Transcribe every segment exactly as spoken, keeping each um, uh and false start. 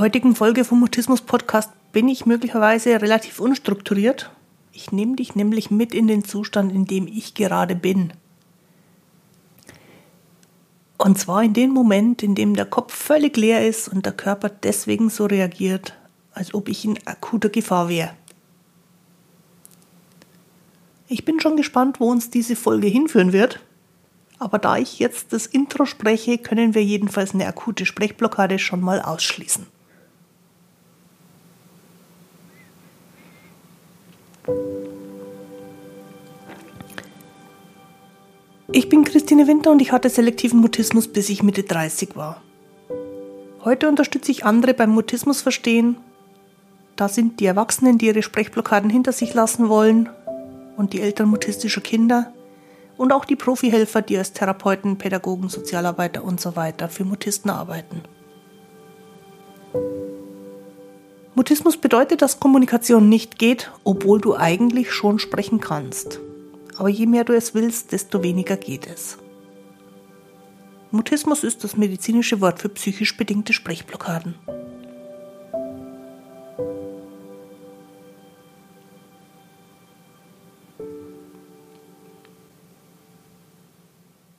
der heutigen Folge vom Mutismus-Podcast bin ich möglicherweise relativ unstrukturiert. Ich nehme dich nämlich mit in den Zustand, in dem ich gerade bin. Und zwar in dem Moment, in dem der Kopf völlig leer ist und der Körper deswegen so reagiert, als ob ich in akuter Gefahr wäre. Ich bin schon gespannt, wo uns diese Folge hinführen wird. Aber da ich jetzt das Intro spreche, können wir jedenfalls eine akute Sprechblockade schon mal ausschließen. Ich bin Christine Winter und ich hatte selektiven Mutismus, bis ich Mitte dreißig war. Heute unterstütze ich andere beim Mutismus verstehen. Da sind die Erwachsenen, die ihre Sprechblockaden hinter sich lassen wollen, und die Eltern mutistischer Kinder und auch die Profihelfer, die als Therapeuten, Pädagogen, Sozialarbeiter und so weiter für Mutisten arbeiten. Mutismus bedeutet, dass Kommunikation nicht geht, obwohl du eigentlich schon sprechen kannst. Aber je mehr du es willst, desto weniger geht es. Mutismus ist das medizinische Wort für psychisch bedingte Sprechblockaden.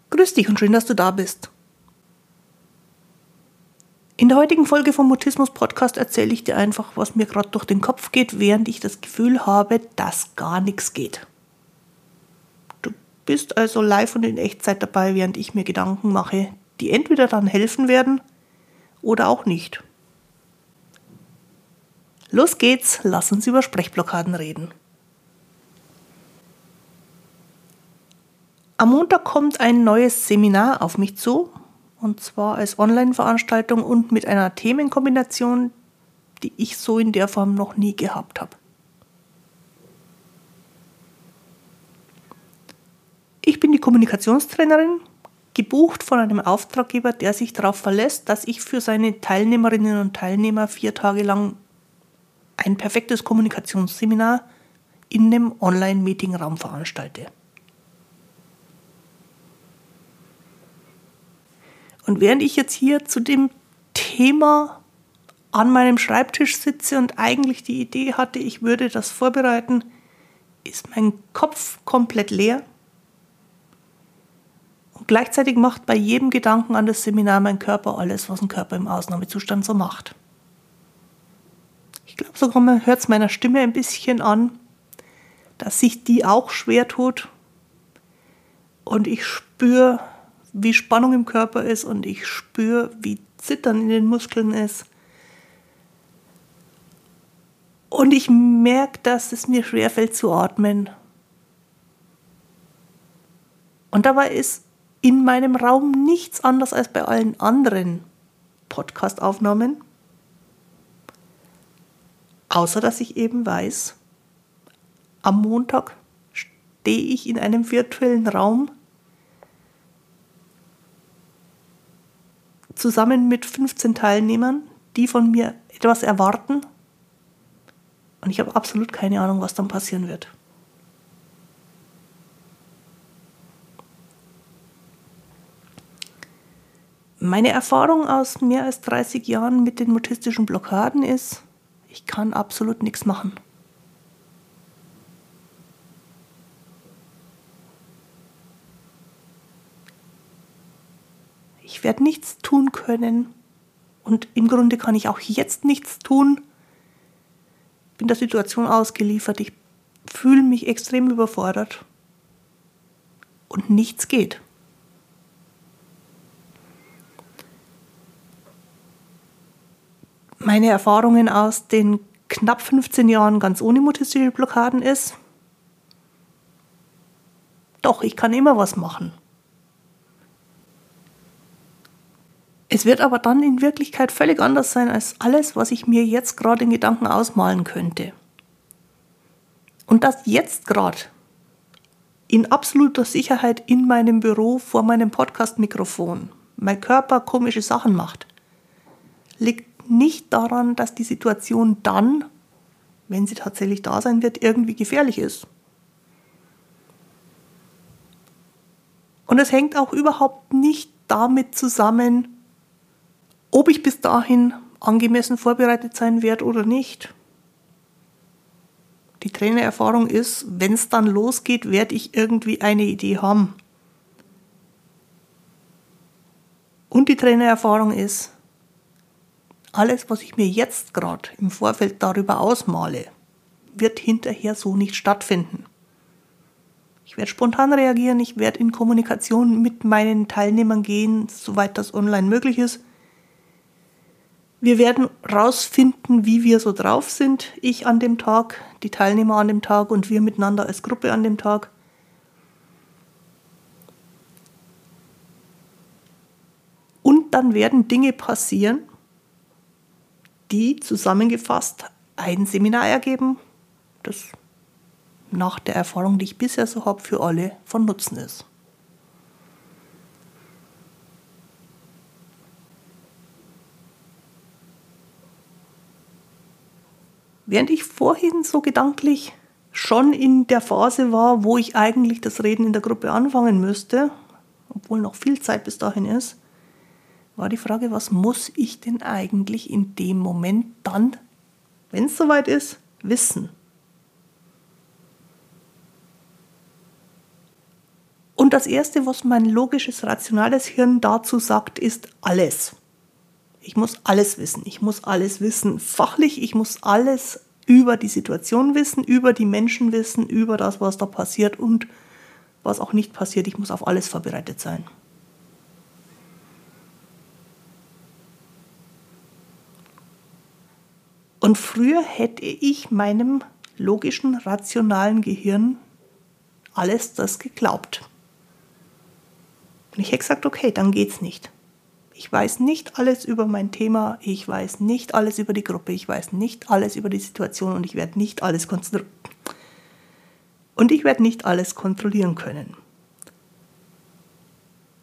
Grüß dich und schön, dass du da bist. In der heutigen Folge vom Mutismus-Podcast erzähle ich dir einfach, was mir gerade durch den Kopf geht, während ich das Gefühl habe, dass gar nichts geht. Bist also live und in Echtzeit dabei, während ich mir Gedanken mache, die entweder dann helfen werden oder auch nicht. Los geht's, lass uns über Sprechblockaden reden. Am Montag kommt ein neues Seminar auf mich zu, und zwar als Online-Veranstaltung und mit einer Themenkombination, die ich so in der Form noch nie gehabt habe. Ich bin die Kommunikationstrainerin, gebucht von einem Auftraggeber, der sich darauf verlässt, dass ich für seine Teilnehmerinnen und Teilnehmer vier Tage lang ein perfektes Kommunikationsseminar in einem Online-Meetingraum veranstalte. Und während ich jetzt hier zu dem Thema an meinem Schreibtisch sitze und eigentlich die Idee hatte, ich würde das vorbereiten, ist mein Kopf komplett leer. Und gleichzeitig macht bei jedem Gedanken an das Seminar mein Körper alles, was ein Körper im Ausnahmezustand so macht. Ich glaube sogar, man hört es meiner Stimme ein bisschen an, dass sich die auch schwer tut. Und ich spüre, wie Spannung im Körper ist, und ich spüre, wie Zittern in den Muskeln ist. Und ich merke, dass es mir schwerfällt zu atmen. Und dabei ist in meinem Raum nichts anders als bei allen anderen Podcast-Aufnahmen, außer dass ich eben weiß, am Montag stehe ich in einem virtuellen Raum zusammen mit fünfzehn Teilnehmern, die von mir etwas erwarten, und ich habe absolut keine Ahnung, was dann passieren wird. Meine Erfahrung aus mehr als dreißig Jahren mit den mutistischen Blockaden ist, ich kann absolut nichts machen. Ich werde nichts tun können, und im Grunde kann ich auch jetzt nichts tun. Ich bin der Situation ausgeliefert, ich fühle mich extrem überfordert und nichts geht. Meine Erfahrungen aus den knapp fünfzehn Jahren ganz ohne mutistische Blockaden ist, doch, ich kann immer was machen. Es wird aber dann in Wirklichkeit völlig anders sein als alles, was ich mir jetzt gerade in Gedanken ausmalen könnte. Und das jetzt gerade, in absoluter Sicherheit in meinem Büro vor meinem Podcast-Mikrofon, mein Körper komische Sachen macht, liegt nicht daran, dass die Situation dann, wenn sie tatsächlich da sein wird, irgendwie gefährlich ist. Und es hängt auch überhaupt nicht damit zusammen, ob ich bis dahin angemessen vorbereitet sein werde oder nicht. Die Trainererfahrung ist, wenn es dann losgeht, werde ich irgendwie eine Idee haben. Und die Trainererfahrung ist, alles, was ich mir jetzt gerade im Vorfeld darüber ausmale, wird hinterher so nicht stattfinden. Ich werde spontan reagieren, ich werde in Kommunikation mit meinen Teilnehmern gehen, soweit das online möglich ist. Wir werden rausfinden, wie wir so drauf sind, ich an dem Tag, die Teilnehmer an dem Tag und wir miteinander als Gruppe an dem Tag. Und dann werden Dinge passieren, die zusammengefasst ein Seminar ergeben, das nach der Erfahrung, die ich bisher so habe, für alle von Nutzen ist. Während ich vorhin so gedanklich schon in der Phase war, wo ich eigentlich das Reden in der Gruppe anfangen müsste, obwohl noch viel Zeit bis dahin ist, war die Frage, was muss ich denn eigentlich in dem Moment dann, wenn es soweit ist, wissen? Und das Erste, was mein logisches, rationales Hirn dazu sagt, ist alles. Ich muss alles wissen, ich muss alles wissen fachlich, ich muss alles über die Situation wissen, über die Menschen wissen, über das, was da passiert und was auch nicht passiert. Ich muss auf alles vorbereitet sein. Und früher hätte ich meinem logischen, rationalen Gehirn alles das geglaubt. Und ich hätte gesagt, okay, dann geht's nicht. Ich weiß nicht alles über mein Thema, ich weiß nicht alles über die Gruppe, ich weiß nicht alles über die Situation und ich werde nicht alles kontrollieren. Und ich werde nicht alles kontrollieren können.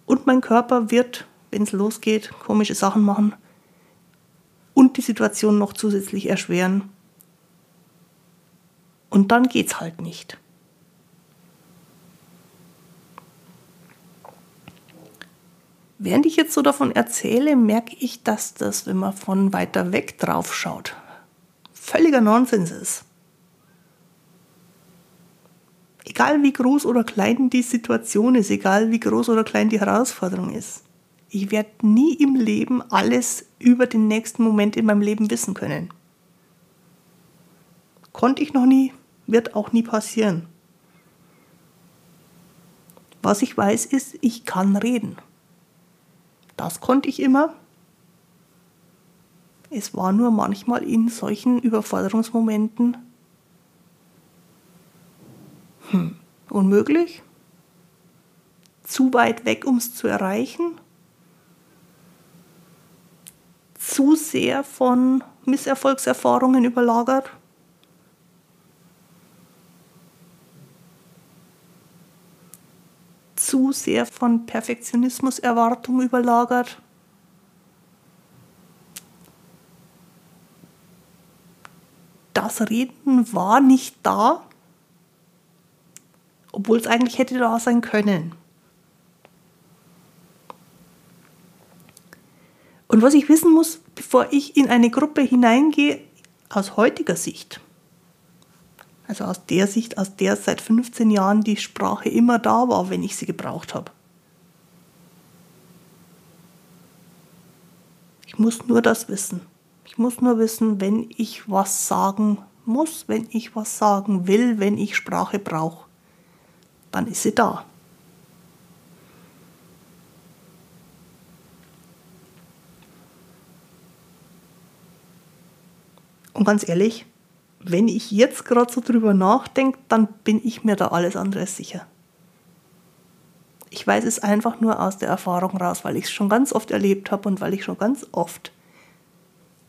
Und mein Körper wird, wenn es losgeht, komische Sachen machen und die Situation noch zusätzlich erschweren. Und dann geht's halt nicht. Während ich jetzt so davon erzähle, merke ich, dass das, wenn man von weiter weg drauf schaut, völliger Nonsens ist. Egal wie groß oder klein die Situation ist, egal wie groß oder klein die Herausforderung ist, ich werde nie im Leben alles über den nächsten Moment in meinem Leben wissen können. Konnte ich noch nie, wird auch nie passieren. Was ich weiß, ist, ich kann reden. Das konnte ich immer. Es war nur manchmal in solchen Überforderungsmomenten hm, unmöglich, zu weit weg, um es zu erreichen, zu sehr von Misserfolgserfahrungen überlagert. Zu sehr von Perfektionismuserwartung überlagert, das Reden war nicht da, obwohl es eigentlich hätte da sein können. Und was ich wissen muss, bevor ich in eine Gruppe hineingehe, aus heutiger Sicht, also aus der Sicht, aus der seit fünfzehn Jahren die Sprache immer da war, wenn ich sie gebraucht habe. Ich muss nur das wissen. Ich muss nur wissen, wenn ich was sagen muss, wenn ich was sagen will, wenn ich Sprache brauche, dann ist sie da. Und ganz ehrlich, wenn ich jetzt gerade so drüber nachdenke, dann bin ich mir da alles andere sicher. Ich weiß es einfach nur aus der Erfahrung raus, weil ich es schon ganz oft erlebt habe und weil ich schon ganz oft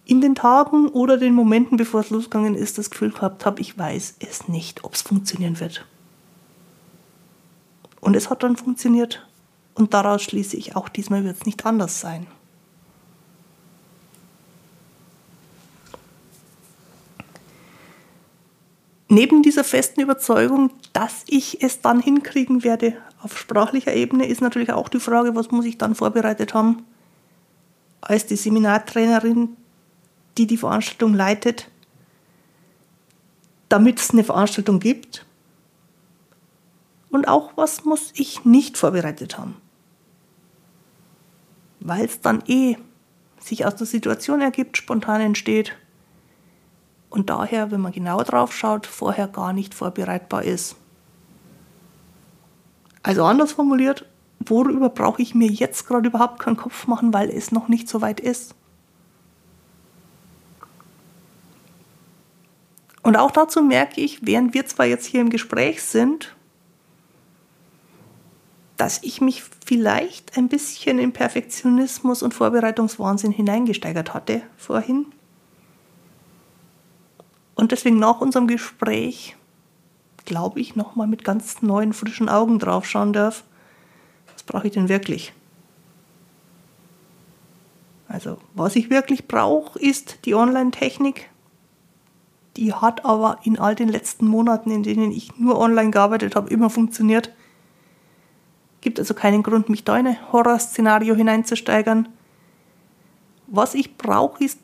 in den Tagen oder den Momenten, bevor es losgegangen ist, das Gefühl gehabt habe, ich weiß es nicht, ob es funktionieren wird. Und es hat dann funktioniert und daraus schließe ich, auch diesmal wird es nicht anders sein. Neben dieser festen Überzeugung, dass ich es dann hinkriegen werde auf sprachlicher Ebene, ist natürlich auch die Frage, was muss ich dann vorbereitet haben als die Seminartrainerin, die die Veranstaltung leitet, damit es eine Veranstaltung gibt. Und auch was muss ich nicht vorbereitet haben. Weil es dann eh sich aus der Situation ergibt, spontan entsteht. Und daher, wenn man genau drauf schaut, vorher gar nicht vorbereitbar ist. Also anders formuliert, worüber brauche ich mir jetzt gerade überhaupt keinen Kopf machen, weil es noch nicht so weit ist. Und auch dazu merke ich, während wir zwar jetzt hier im Gespräch sind, dass ich mich vielleicht ein bisschen in Perfektionismus und Vorbereitungswahnsinn hineingesteigert hatte vorhin. Und deswegen nach unserem Gespräch, glaube ich, nochmal mit ganz neuen, frischen Augen drauf schauen darf. Was brauche ich denn wirklich? Also, was ich wirklich brauche, ist die Online-Technik. Die hat aber in all den letzten Monaten, in denen ich nur online gearbeitet habe, immer funktioniert. Gibt also keinen Grund, mich da in ein Horrorszenario hineinzusteigern. Was ich brauche, ist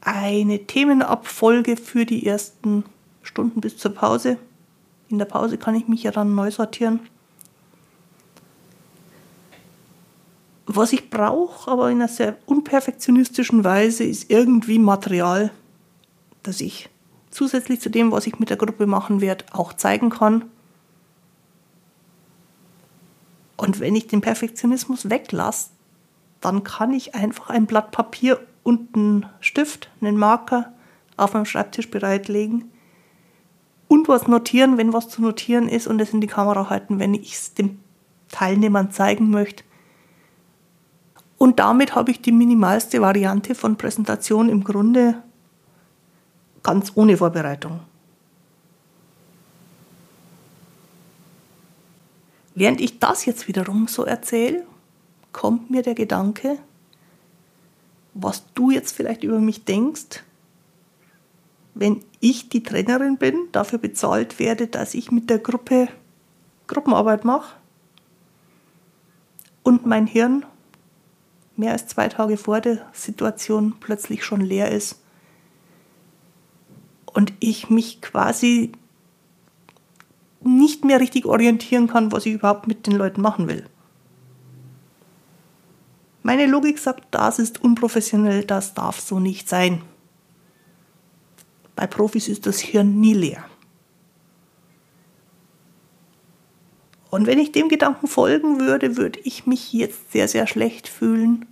eine Themenabfolge für die ersten Stunden bis zur Pause. In der Pause kann ich mich ja dann neu sortieren. Was ich brauche, aber in einer sehr unperfektionistischen Weise, ist irgendwie Material, das ich zusätzlich zu dem, was ich mit der Gruppe machen werde, auch zeigen kann. Und wenn ich den Perfektionismus weglasse, dann kann ich einfach ein Blatt Papier und einen Stift, einen Marker auf meinem Schreibtisch bereitlegen und was notieren, wenn was zu notieren ist, und es in die Kamera halten, wenn ich es den Teilnehmern zeigen möchte. Und damit habe ich die minimalste Variante von Präsentation im Grunde ganz ohne Vorbereitung. Während ich das jetzt wiederum so erzähle, kommt mir der Gedanke, was du jetzt vielleicht über mich denkst, wenn ich die Trainerin bin, dafür bezahlt werde, dass ich mit der Gruppe Gruppenarbeit mache und mein Hirn mehr als zwei Tage vor der Situation plötzlich schon leer ist und ich mich quasi nicht mehr richtig orientieren kann, was ich überhaupt mit den Leuten machen will. Meine Logik sagt, das ist unprofessionell, das darf so nicht sein. Bei Profis ist das Hirn nie leer. Und wenn ich dem Gedanken folgen würde, würde ich mich jetzt sehr, sehr schlecht fühlen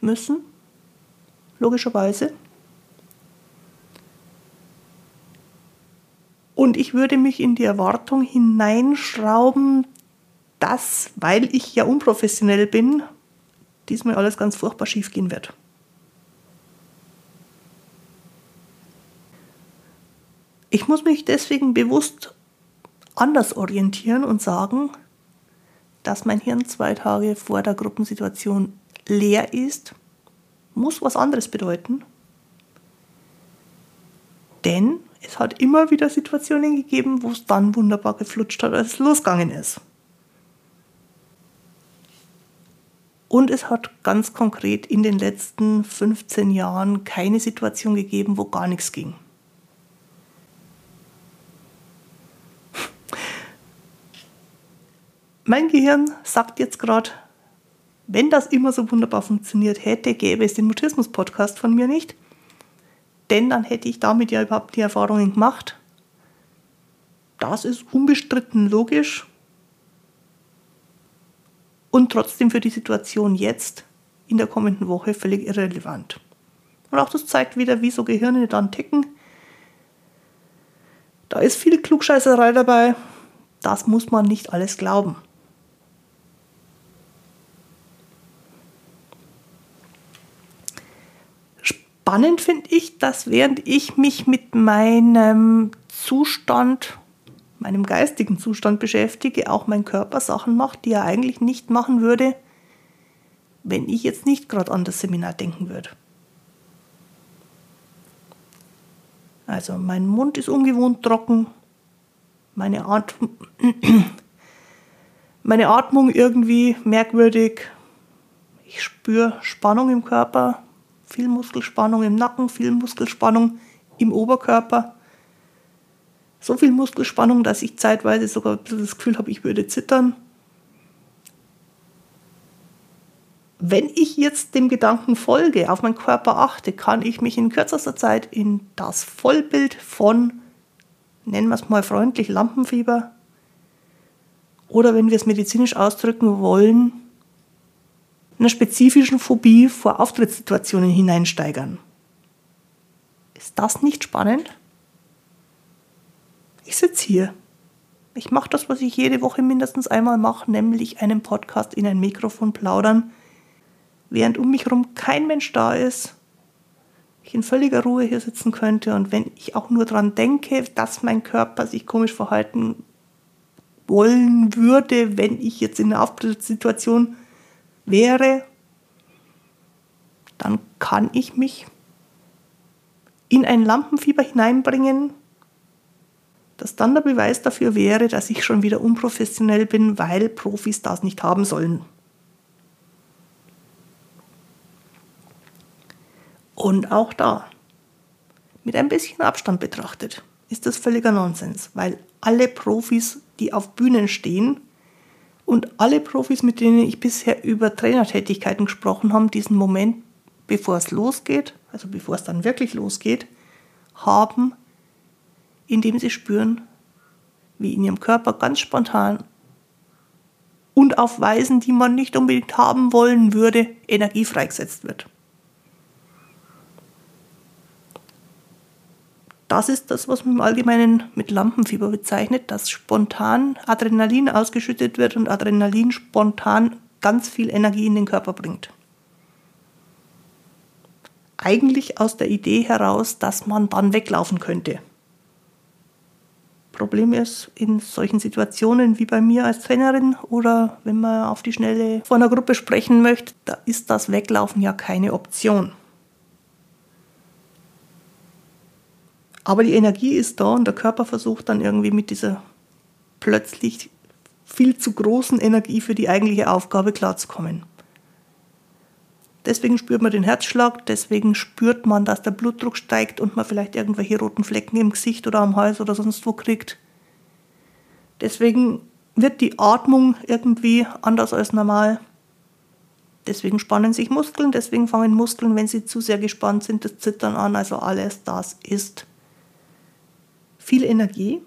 müssen, logischerweise. Und ich würde mich in die Erwartung hineinschrauben, dass, weil ich ja unprofessionell bin, diesmal alles ganz furchtbar schief gehen wird. Ich muss mich deswegen bewusst anders orientieren und sagen, dass mein Hirn zwei Tage vor der Gruppensituation leer ist, muss was anderes bedeuten. Denn es hat immer wieder Situationen gegeben, wo es dann wunderbar geflutscht hat, als es losgegangen ist. Und es hat ganz konkret in den letzten fünfzehn Jahren keine Situation gegeben, wo gar nichts ging. Mein Gehirn sagt jetzt gerade, wenn das immer so wunderbar funktioniert hätte, gäbe es den Mutismus-Podcast von mir nicht. Denn dann hätte ich damit ja überhaupt die Erfahrungen gemacht. Das ist unbestritten logisch. Und trotzdem für die Situation jetzt in der kommenden Woche völlig irrelevant. Und auch das zeigt wieder, wie so Gehirne dann ticken. Da ist viel Klugscheißerei dabei. Das muss man nicht alles glauben. Spannend finde ich, dass während ich mich mit meinem Zustand, meinem geistigen Zustand beschäftige, auch mein Körper Sachen macht, die er eigentlich nicht machen würde, wenn ich jetzt nicht gerade an das Seminar denken würde. Also mein Mund ist ungewohnt trocken, meine Atmung, meine Atmung irgendwie merkwürdig, ich spüre Spannung im Körper, viel Muskelspannung im Nacken, viel Muskelspannung im Oberkörper. So viel Muskelspannung, dass ich zeitweise sogar ein bisschen das Gefühl habe, ich würde zittern. Wenn ich jetzt dem Gedanken folge, auf meinen Körper achte, kann ich mich in kürzester Zeit in das Vollbild von, nennen wir es mal freundlich, Lampenfieber oder, wenn wir es medizinisch ausdrücken wollen, einer spezifischen Phobie vor Auftrittssituationen hineinsteigern. Ist das nicht spannend? Ich sitze hier. Ich mache das, was ich jede Woche mindestens einmal mache, nämlich einen Podcast in ein Mikrofon plaudern, während um mich herum kein Mensch da ist, ich in völliger Ruhe hier sitzen könnte. Und wenn ich auch nur daran denke, dass mein Körper sich komisch verhalten wollen würde, wenn ich jetzt in einer Auftrittssituation wäre, dann kann ich mich in ein Lampenfieber hineinbringen, das dann der Beweis dafür wäre, dass ich schon wieder unprofessionell bin, weil Profis das nicht haben sollen. Und auch da, mit ein bisschen Abstand betrachtet, ist das völliger Nonsens, weil alle Profis, die auf Bühnen stehen und alle Profis, mit denen ich bisher über Trainertätigkeiten gesprochen habe, diesen Moment, bevor es losgeht, also bevor es dann wirklich losgeht, haben, indem sie spüren, wie in ihrem Körper ganz spontan und auf Weisen, die man nicht unbedingt haben wollen würde, Energie freigesetzt wird. Das ist das, was man im Allgemeinen mit Lampenfieber bezeichnet, dass spontan Adrenalin ausgeschüttet wird und Adrenalin spontan ganz viel Energie in den Körper bringt. Eigentlich aus der Idee heraus, dass man dann weglaufen könnte. Problem ist, in solchen Situationen wie bei mir als Trainerin oder wenn man auf die Schnelle vor einer Gruppe sprechen möchte, da ist das Weglaufen ja keine Option. Aber die Energie ist da und der Körper versucht dann irgendwie mit dieser plötzlich viel zu großen Energie für die eigentliche Aufgabe klarzukommen. Deswegen spürt man den Herzschlag, deswegen spürt man, dass der Blutdruck steigt und man vielleicht irgendwelche roten Flecken im Gesicht oder am Hals oder sonst wo kriegt. Deswegen wird die Atmung irgendwie anders als normal. Deswegen spannen sich Muskeln, deswegen fangen Muskeln, wenn sie zu sehr gespannt sind, das Zittern an. Also alles das ist viel Energie,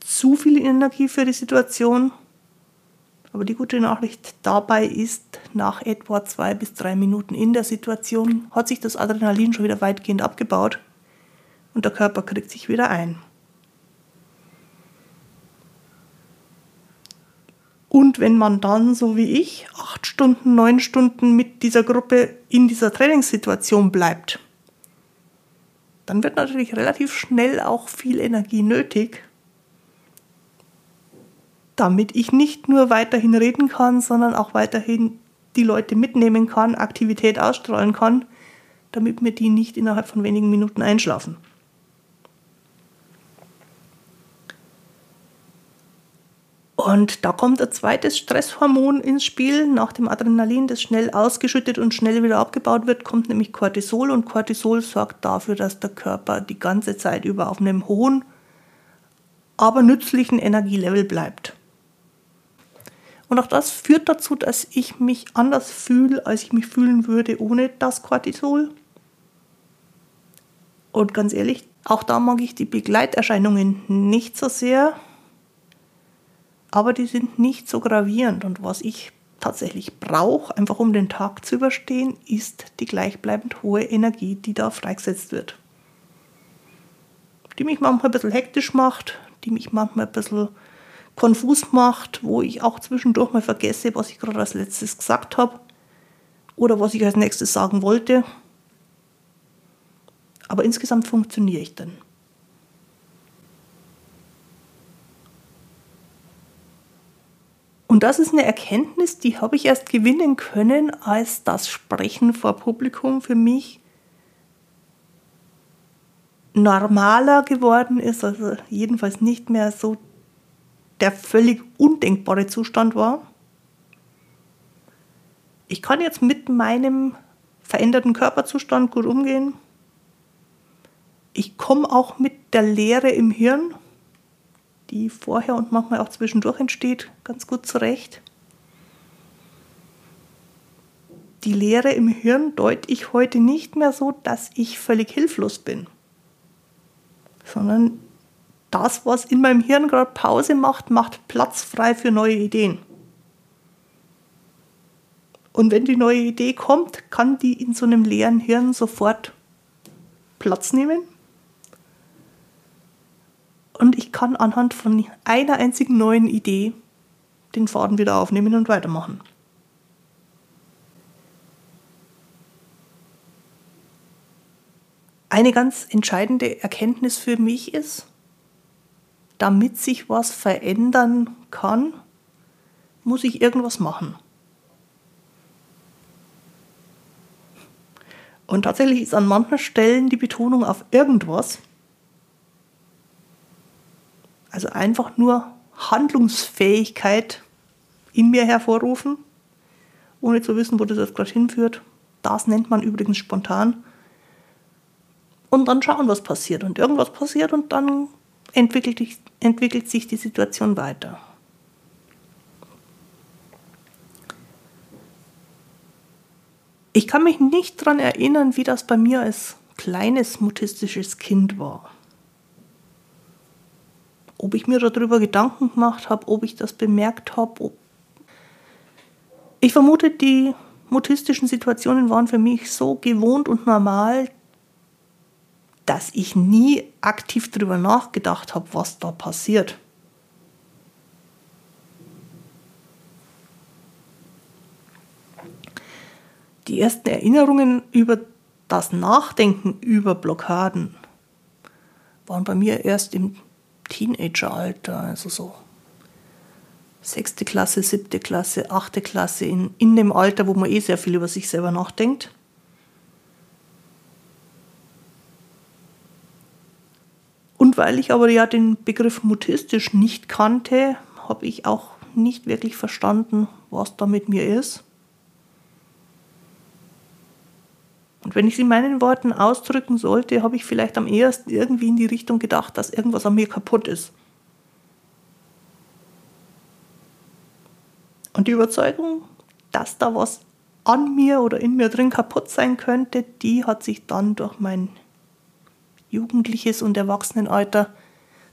zu viel Energie für die Situation. Aber die gute Nachricht dabei ist, nach etwa zwei bis drei Minuten in der Situation hat sich das Adrenalin schon wieder weitgehend abgebaut und der Körper kriegt sich wieder ein. Und wenn man dann, so wie ich, acht Stunden, neun Stunden mit dieser Gruppe in dieser Trainingssituation bleibt, dann wird natürlich relativ schnell auch viel Energie nötig, damit ich nicht nur weiterhin reden kann, sondern auch weiterhin die Leute mitnehmen kann, Aktivität ausstrahlen kann, damit mir die nicht innerhalb von wenigen Minuten einschlafen. Und da kommt ein zweites Stresshormon ins Spiel. Nach dem Adrenalin, das schnell ausgeschüttet und schnell wieder abgebaut wird, kommt nämlich Cortisol. Und Cortisol sorgt dafür, dass der Körper die ganze Zeit über auf einem hohen, aber nützlichen Energielevel bleibt. Und auch das führt dazu, dass ich mich anders fühle, als ich mich fühlen würde ohne das Cortisol. Und ganz ehrlich, auch da mag ich die Begleiterscheinungen nicht so sehr. Aber die sind nicht so gravierend. Und was ich tatsächlich brauche, einfach um den Tag zu überstehen, ist die gleichbleibend hohe Energie, die da freigesetzt wird. Die mich manchmal ein bisschen hektisch macht, die mich manchmal ein bisschen konfus macht, wo ich auch zwischendurch mal vergesse, was ich gerade als letztes gesagt habe oder was ich als nächstes sagen wollte. Aber insgesamt funktioniere ich dann. Und das ist eine Erkenntnis, die habe ich erst gewinnen können, als das Sprechen vor Publikum für mich normaler geworden ist, also jedenfalls nicht mehr so der völlig undenkbare Zustand war. Ich kann jetzt mit meinem veränderten Körperzustand gut umgehen. Ich komme auch mit der Leere im Hirn, die vorher und manchmal auch zwischendurch entsteht, ganz gut zurecht. Die Leere im Hirn deute ich heute nicht mehr so, dass ich völlig hilflos bin, sondern das, was in meinem Hirn gerade Pause macht, macht Platz frei für neue Ideen. Und wenn die neue Idee kommt, kann die in so einem leeren Hirn sofort Platz nehmen. Und ich kann anhand von einer einzigen neuen Idee den Faden wieder aufnehmen und weitermachen. Eine ganz entscheidende Erkenntnis für mich ist, damit sich was verändern kann, muss ich irgendwas machen. Und tatsächlich ist an manchen Stellen die Betonung auf irgendwas, also einfach nur Handlungsfähigkeit in mir hervorrufen, ohne zu wissen, wo das jetzt gerade hinführt. Das nennt man übrigens spontan. Und dann schauen, was passiert. Und irgendwas passiert und dann entwickelt, entwickelt sich die Situation weiter. Ich kann mich nicht daran erinnern, wie das bei mir als kleines mutistisches Kind war. Ob ich mir darüber Gedanken gemacht habe, ob ich das bemerkt habe. Ich vermute, die mutistischen Situationen waren für mich so gewohnt und normal, dass ich nie aktiv darüber nachgedacht habe, was da passiert. Die ersten Erinnerungen über das Nachdenken über Blockaden waren bei mir erst im Teenageralter, also so sechste Klasse, siebte Klasse, achte Klasse, in, in dem Alter, wo man eh sehr viel über sich selber nachdenkt. Und weil ich aber ja den Begriff mutistisch nicht kannte, habe ich auch nicht wirklich verstanden, was da mit mir ist. Und wenn ich es in meinen Worten ausdrücken sollte, habe ich vielleicht am ehesten irgendwie in die Richtung gedacht, dass irgendwas an mir kaputt ist. Und die Überzeugung, dass da was an mir oder in mir drin kaputt sein könnte, die hat sich dann durch mein jugendliches und Erwachsenenalter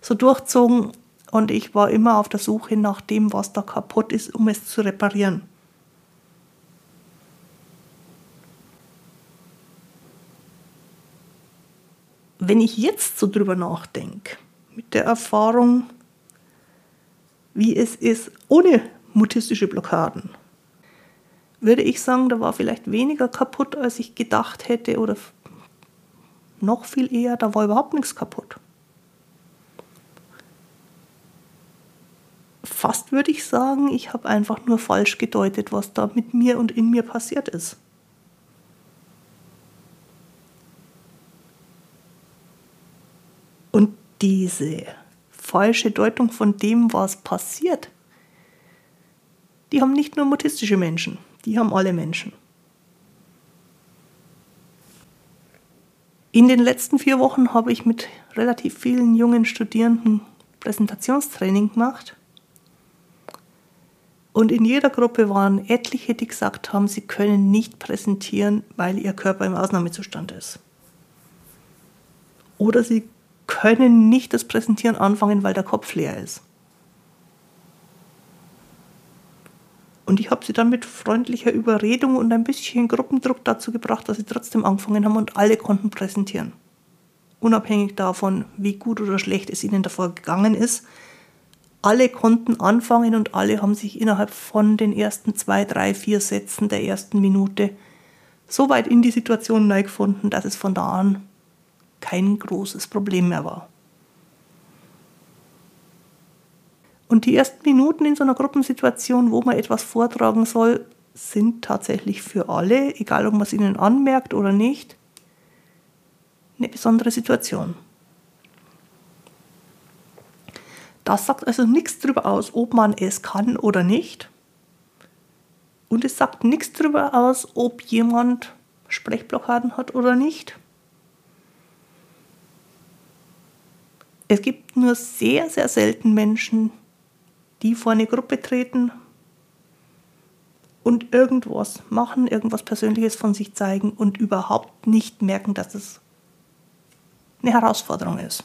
so durchzogen. Und ich war immer auf der Suche nach dem, was da kaputt ist, um es zu reparieren. Wenn ich jetzt so drüber nachdenke, mit der Erfahrung, wie es ist ohne mutistische Blockaden, würde ich sagen, da war vielleicht weniger kaputt, als ich gedacht hätte, oder noch viel eher, da war überhaupt nichts kaputt. Fast würde ich sagen, ich habe einfach nur falsch gedeutet, was da mit mir und in mir passiert ist. Und diese falsche Deutung von dem, was passiert, die haben nicht nur mutistische Menschen, die haben alle Menschen. In den letzten vier Wochen habe ich mit relativ vielen jungen Studierenden Präsentationstraining gemacht. Und in jeder Gruppe waren etliche, die gesagt haben, sie können nicht präsentieren, weil ihr Körper im Ausnahmezustand ist. Oder sie können nicht das Präsentieren anfangen, weil der Kopf leer ist. Und ich habe sie dann mit freundlicher Überredung und ein bisschen Gruppendruck dazu gebracht, dass sie trotzdem angefangen haben und alle konnten präsentieren. Unabhängig davon, wie gut oder schlecht es ihnen davor gegangen ist, alle konnten anfangen und alle haben sich innerhalb von den ersten zwei, drei, vier Sätzen der ersten Minute so weit in die Situation hineingefunden, dass es von da an kein großes Problem mehr war. Und die ersten Minuten in so einer Gruppensituation, wo man etwas vortragen soll, sind tatsächlich für alle, egal ob man es ihnen anmerkt oder nicht, eine besondere Situation. Das sagt also nichts darüber aus, ob man es kann oder nicht. Und es sagt nichts darüber aus, ob jemand Sprechblockaden hat oder nicht. Es gibt nur sehr, sehr selten Menschen, die vor eine Gruppe treten und irgendwas machen, irgendwas Persönliches von sich zeigen und überhaupt nicht merken, dass es eine Herausforderung ist.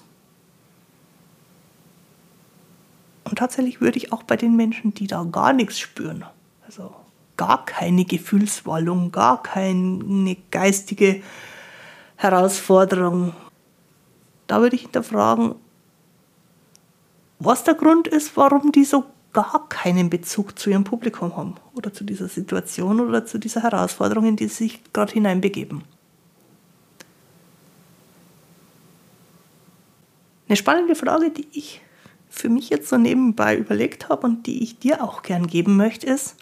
Und tatsächlich würde ich auch bei den Menschen, die da gar nichts spüren, also gar keine Gefühlswallung, gar keine geistige Herausforderung, da würde ich hinterfragen, was der Grund ist, warum die so gar keinen Bezug zu ihrem Publikum haben oder zu dieser Situation oder zu dieser Herausforderung, in die sie sich gerade hineinbegeben. Eine spannende Frage, die ich für mich jetzt so nebenbei überlegt habe und die ich dir auch gern geben möchte, ist,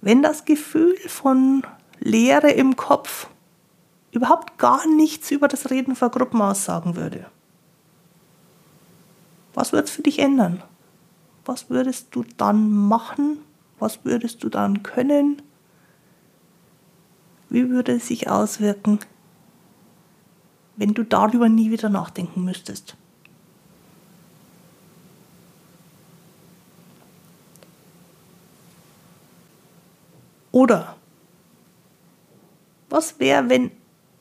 wenn das Gefühl von Leere im Kopf überhaupt gar nichts über das Reden vor Gruppen aussagen würde, was würde es für dich ändern? Was würdest du dann machen? Was würdest du dann können? Wie würde es sich auswirken, wenn du darüber nie wieder nachdenken müsstest? Oder was wäre, wenn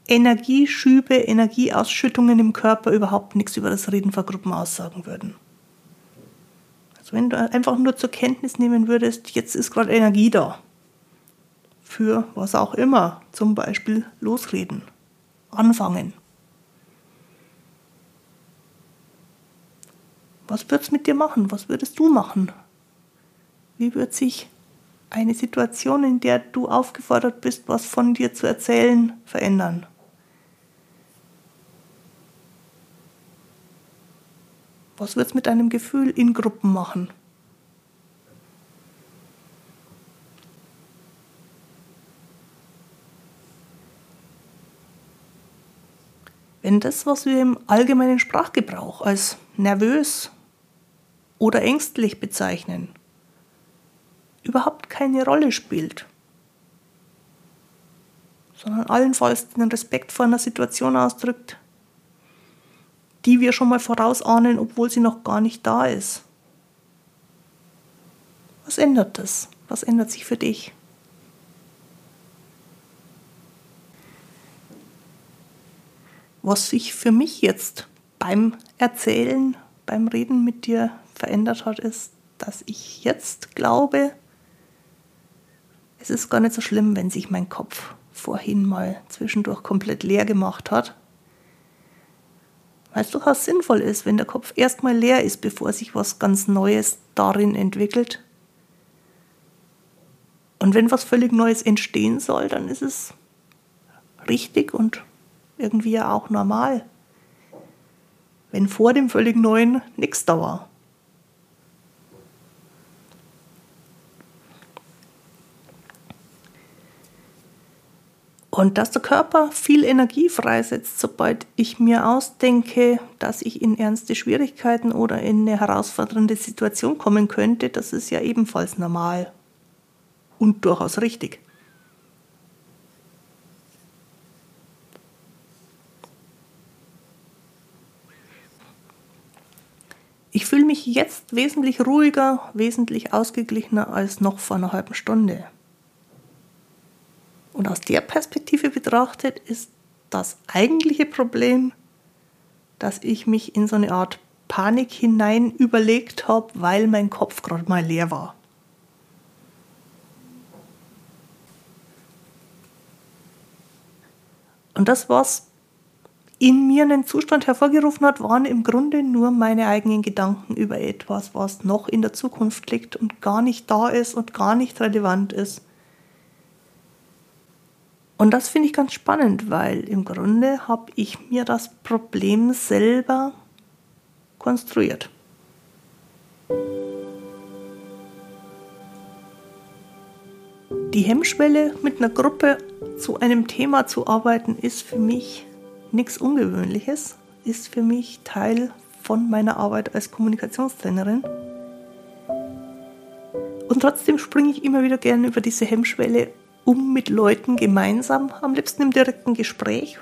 Energieschübe, Energieausschüttungen im Körper überhaupt nichts über das Reden vor Gruppen aussagen würden? Also wenn du einfach nur zur Kenntnis nehmen würdest, jetzt ist gerade Energie da. Für was auch immer, zum Beispiel losreden, anfangen. Was würdest du mit dir machen? Was würdest du machen? Wie wird sich eine Situation, in der du aufgefordert bist, was von dir zu erzählen, verändern? Was wird es mit einem Gefühl in Gruppen machen? Wenn das, was wir im allgemeinen Sprachgebrauch als nervös oder ängstlich bezeichnen, überhaupt keine Rolle spielt, sondern allenfalls den Respekt vor einer Situation ausdrückt, die wir schon mal vorausahnen, obwohl sie noch gar nicht da ist. Was ändert das? Was ändert sich für dich? Was sich für mich jetzt beim Erzählen, beim Reden mit dir verändert hat, ist, dass ich jetzt glaube, es ist gar nicht so schlimm, wenn sich mein Kopf vorhin mal zwischendurch komplett leer gemacht hat, weil es durchaus sinnvoll ist, wenn der Kopf erstmal leer ist, bevor sich was ganz Neues darin entwickelt. Und wenn was völlig Neues entstehen soll, dann ist es richtig und irgendwie ja auch normal, wenn vor dem völlig Neuen nichts da war. Und dass der Körper viel Energie freisetzt, sobald ich mir ausdenke, dass ich in ernste Schwierigkeiten oder in eine herausfordernde Situation kommen könnte, das ist ja ebenfalls normal und durchaus richtig. Ich fühle mich jetzt wesentlich ruhiger, wesentlich ausgeglichener als noch vor einer halben Stunde. Und aus der Perspektive betrachtet ist das eigentliche Problem, dass ich mich in so eine Art Panik hinein überlegt habe, weil mein Kopf gerade mal leer war. Und das, was in mir einen Zustand hervorgerufen hat, waren im Grunde nur meine eigenen Gedanken über etwas, was noch in der Zukunft liegt und gar nicht da ist und gar nicht relevant ist. Und das finde ich ganz spannend, weil im Grunde habe ich mir das Problem selber konstruiert. Die Hemmschwelle, mit einer Gruppe zu einem Thema zu arbeiten, ist für mich nichts Ungewöhnliches, ist für mich Teil von meiner Arbeit als Kommunikationstrainerin. Und trotzdem springe ich immer wieder gerne über diese Hemmschwelle um mit Leuten gemeinsam, am liebsten im direkten Gespräch,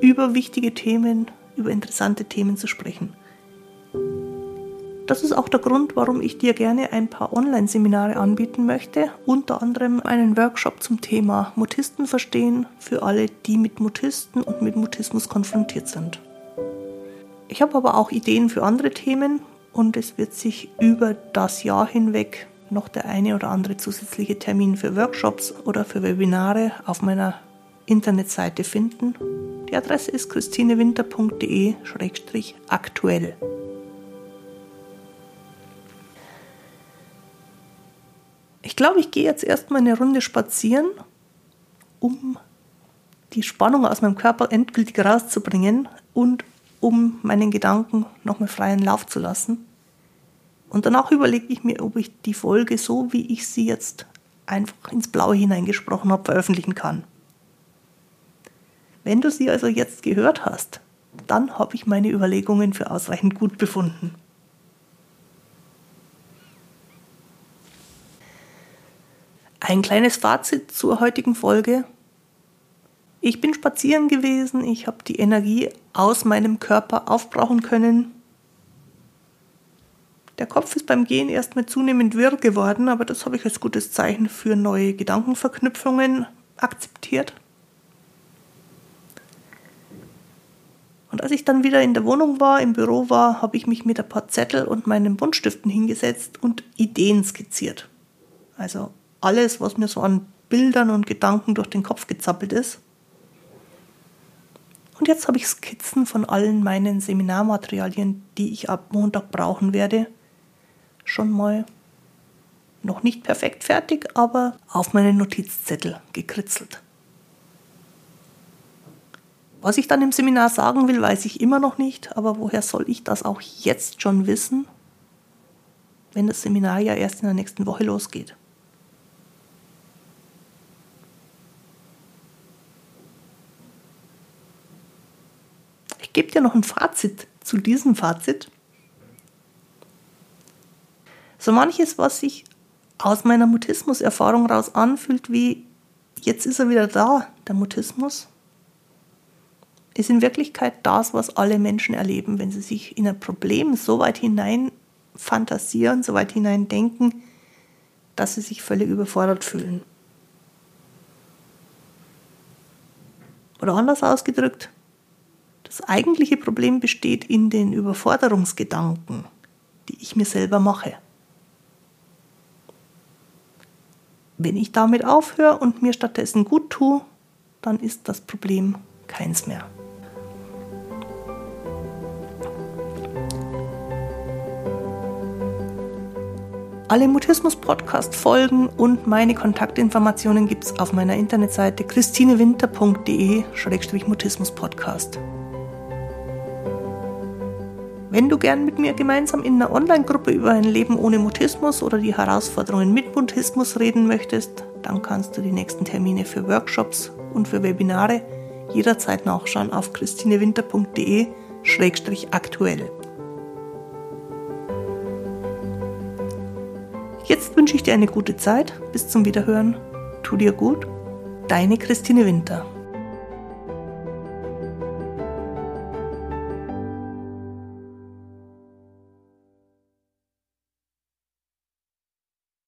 über wichtige Themen, über interessante Themen zu sprechen. Das ist auch der Grund, warum ich dir gerne ein paar Online-Seminare anbieten möchte. Unter anderem einen Workshop zum Thema Mutisten verstehen für alle, die mit Mutisten und mit Mutismus konfrontiert sind. Ich habe aber auch Ideen für andere Themen und es wird sich über das Jahr hinweg noch der eine oder andere zusätzliche Termin für Workshops oder für Webinare auf meiner Internetseite finden. Die Adresse ist christinewinter punkt de schrägstrich aktuell. Ich glaube, ich gehe jetzt erstmal eine Runde spazieren, um die Spannung aus meinem Körper endgültig rauszubringen und um meinen Gedanken nochmal freien Lauf zu lassen. Und danach überlege ich mir, ob ich die Folge, so wie ich sie jetzt einfach ins Blaue hineingesprochen habe, veröffentlichen kann. Wenn du sie also jetzt gehört hast, dann habe ich meine Überlegungen für ausreichend gut befunden. Ein kleines Fazit zur heutigen Folge. Ich bin spazieren gewesen, ich habe die Energie aus meinem Körper aufbrauchen können. Der Kopf ist beim Gehen erstmal zunehmend wirr geworden, aber das habe ich als gutes Zeichen für neue Gedankenverknüpfungen akzeptiert. Und als ich dann wieder in der Wohnung war, im Büro war, habe ich mich mit ein paar Zettel und meinen Buntstiften hingesetzt und Ideen skizziert. Also alles, was mir so an Bildern und Gedanken durch den Kopf gezappelt ist. Und jetzt habe ich Skizzen von allen meinen Seminarmaterialien, die ich ab Montag brauchen werde, schon mal noch nicht perfekt fertig, aber auf meinen Notizzettel gekritzelt. Was ich dann im Seminar sagen will, weiß ich immer noch nicht, aber woher soll ich das auch jetzt schon wissen, wenn das Seminar ja erst in der nächsten Woche losgeht? Gebt dir noch ein Fazit zu diesem Fazit. So manches, was sich aus meiner Mutismus-Erfahrung raus anfühlt, wie jetzt ist er wieder da, der Mutismus, ist in Wirklichkeit das, was alle Menschen erleben, wenn sie sich in ein Problem so weit hinein fantasieren, so weit hinein denken, dass sie sich völlig überfordert fühlen. Oder anders ausgedrückt, das eigentliche Problem besteht in den Überforderungsgedanken, die ich mir selber mache. Wenn ich damit aufhöre und mir stattdessen gut tue, dann ist das Problem keins mehr. Alle Mutismus-Podcast-Folgen und meine Kontaktinformationen gibt es auf meiner Internetseite christinewinter punkt de schrägstrich Mutismus-Podcast. Wenn du gern mit mir gemeinsam in einer Online-Gruppe über ein Leben ohne Mutismus oder die Herausforderungen mit Mutismus reden möchtest, dann kannst du die nächsten Termine für Workshops und für Webinare jederzeit nachschauen auf christinewinter punkt de schrägstrich aktuell. Jetzt wünsche ich dir eine gute Zeit. Bis zum Wiederhören. Tu dir gut. Deine Christine Winter.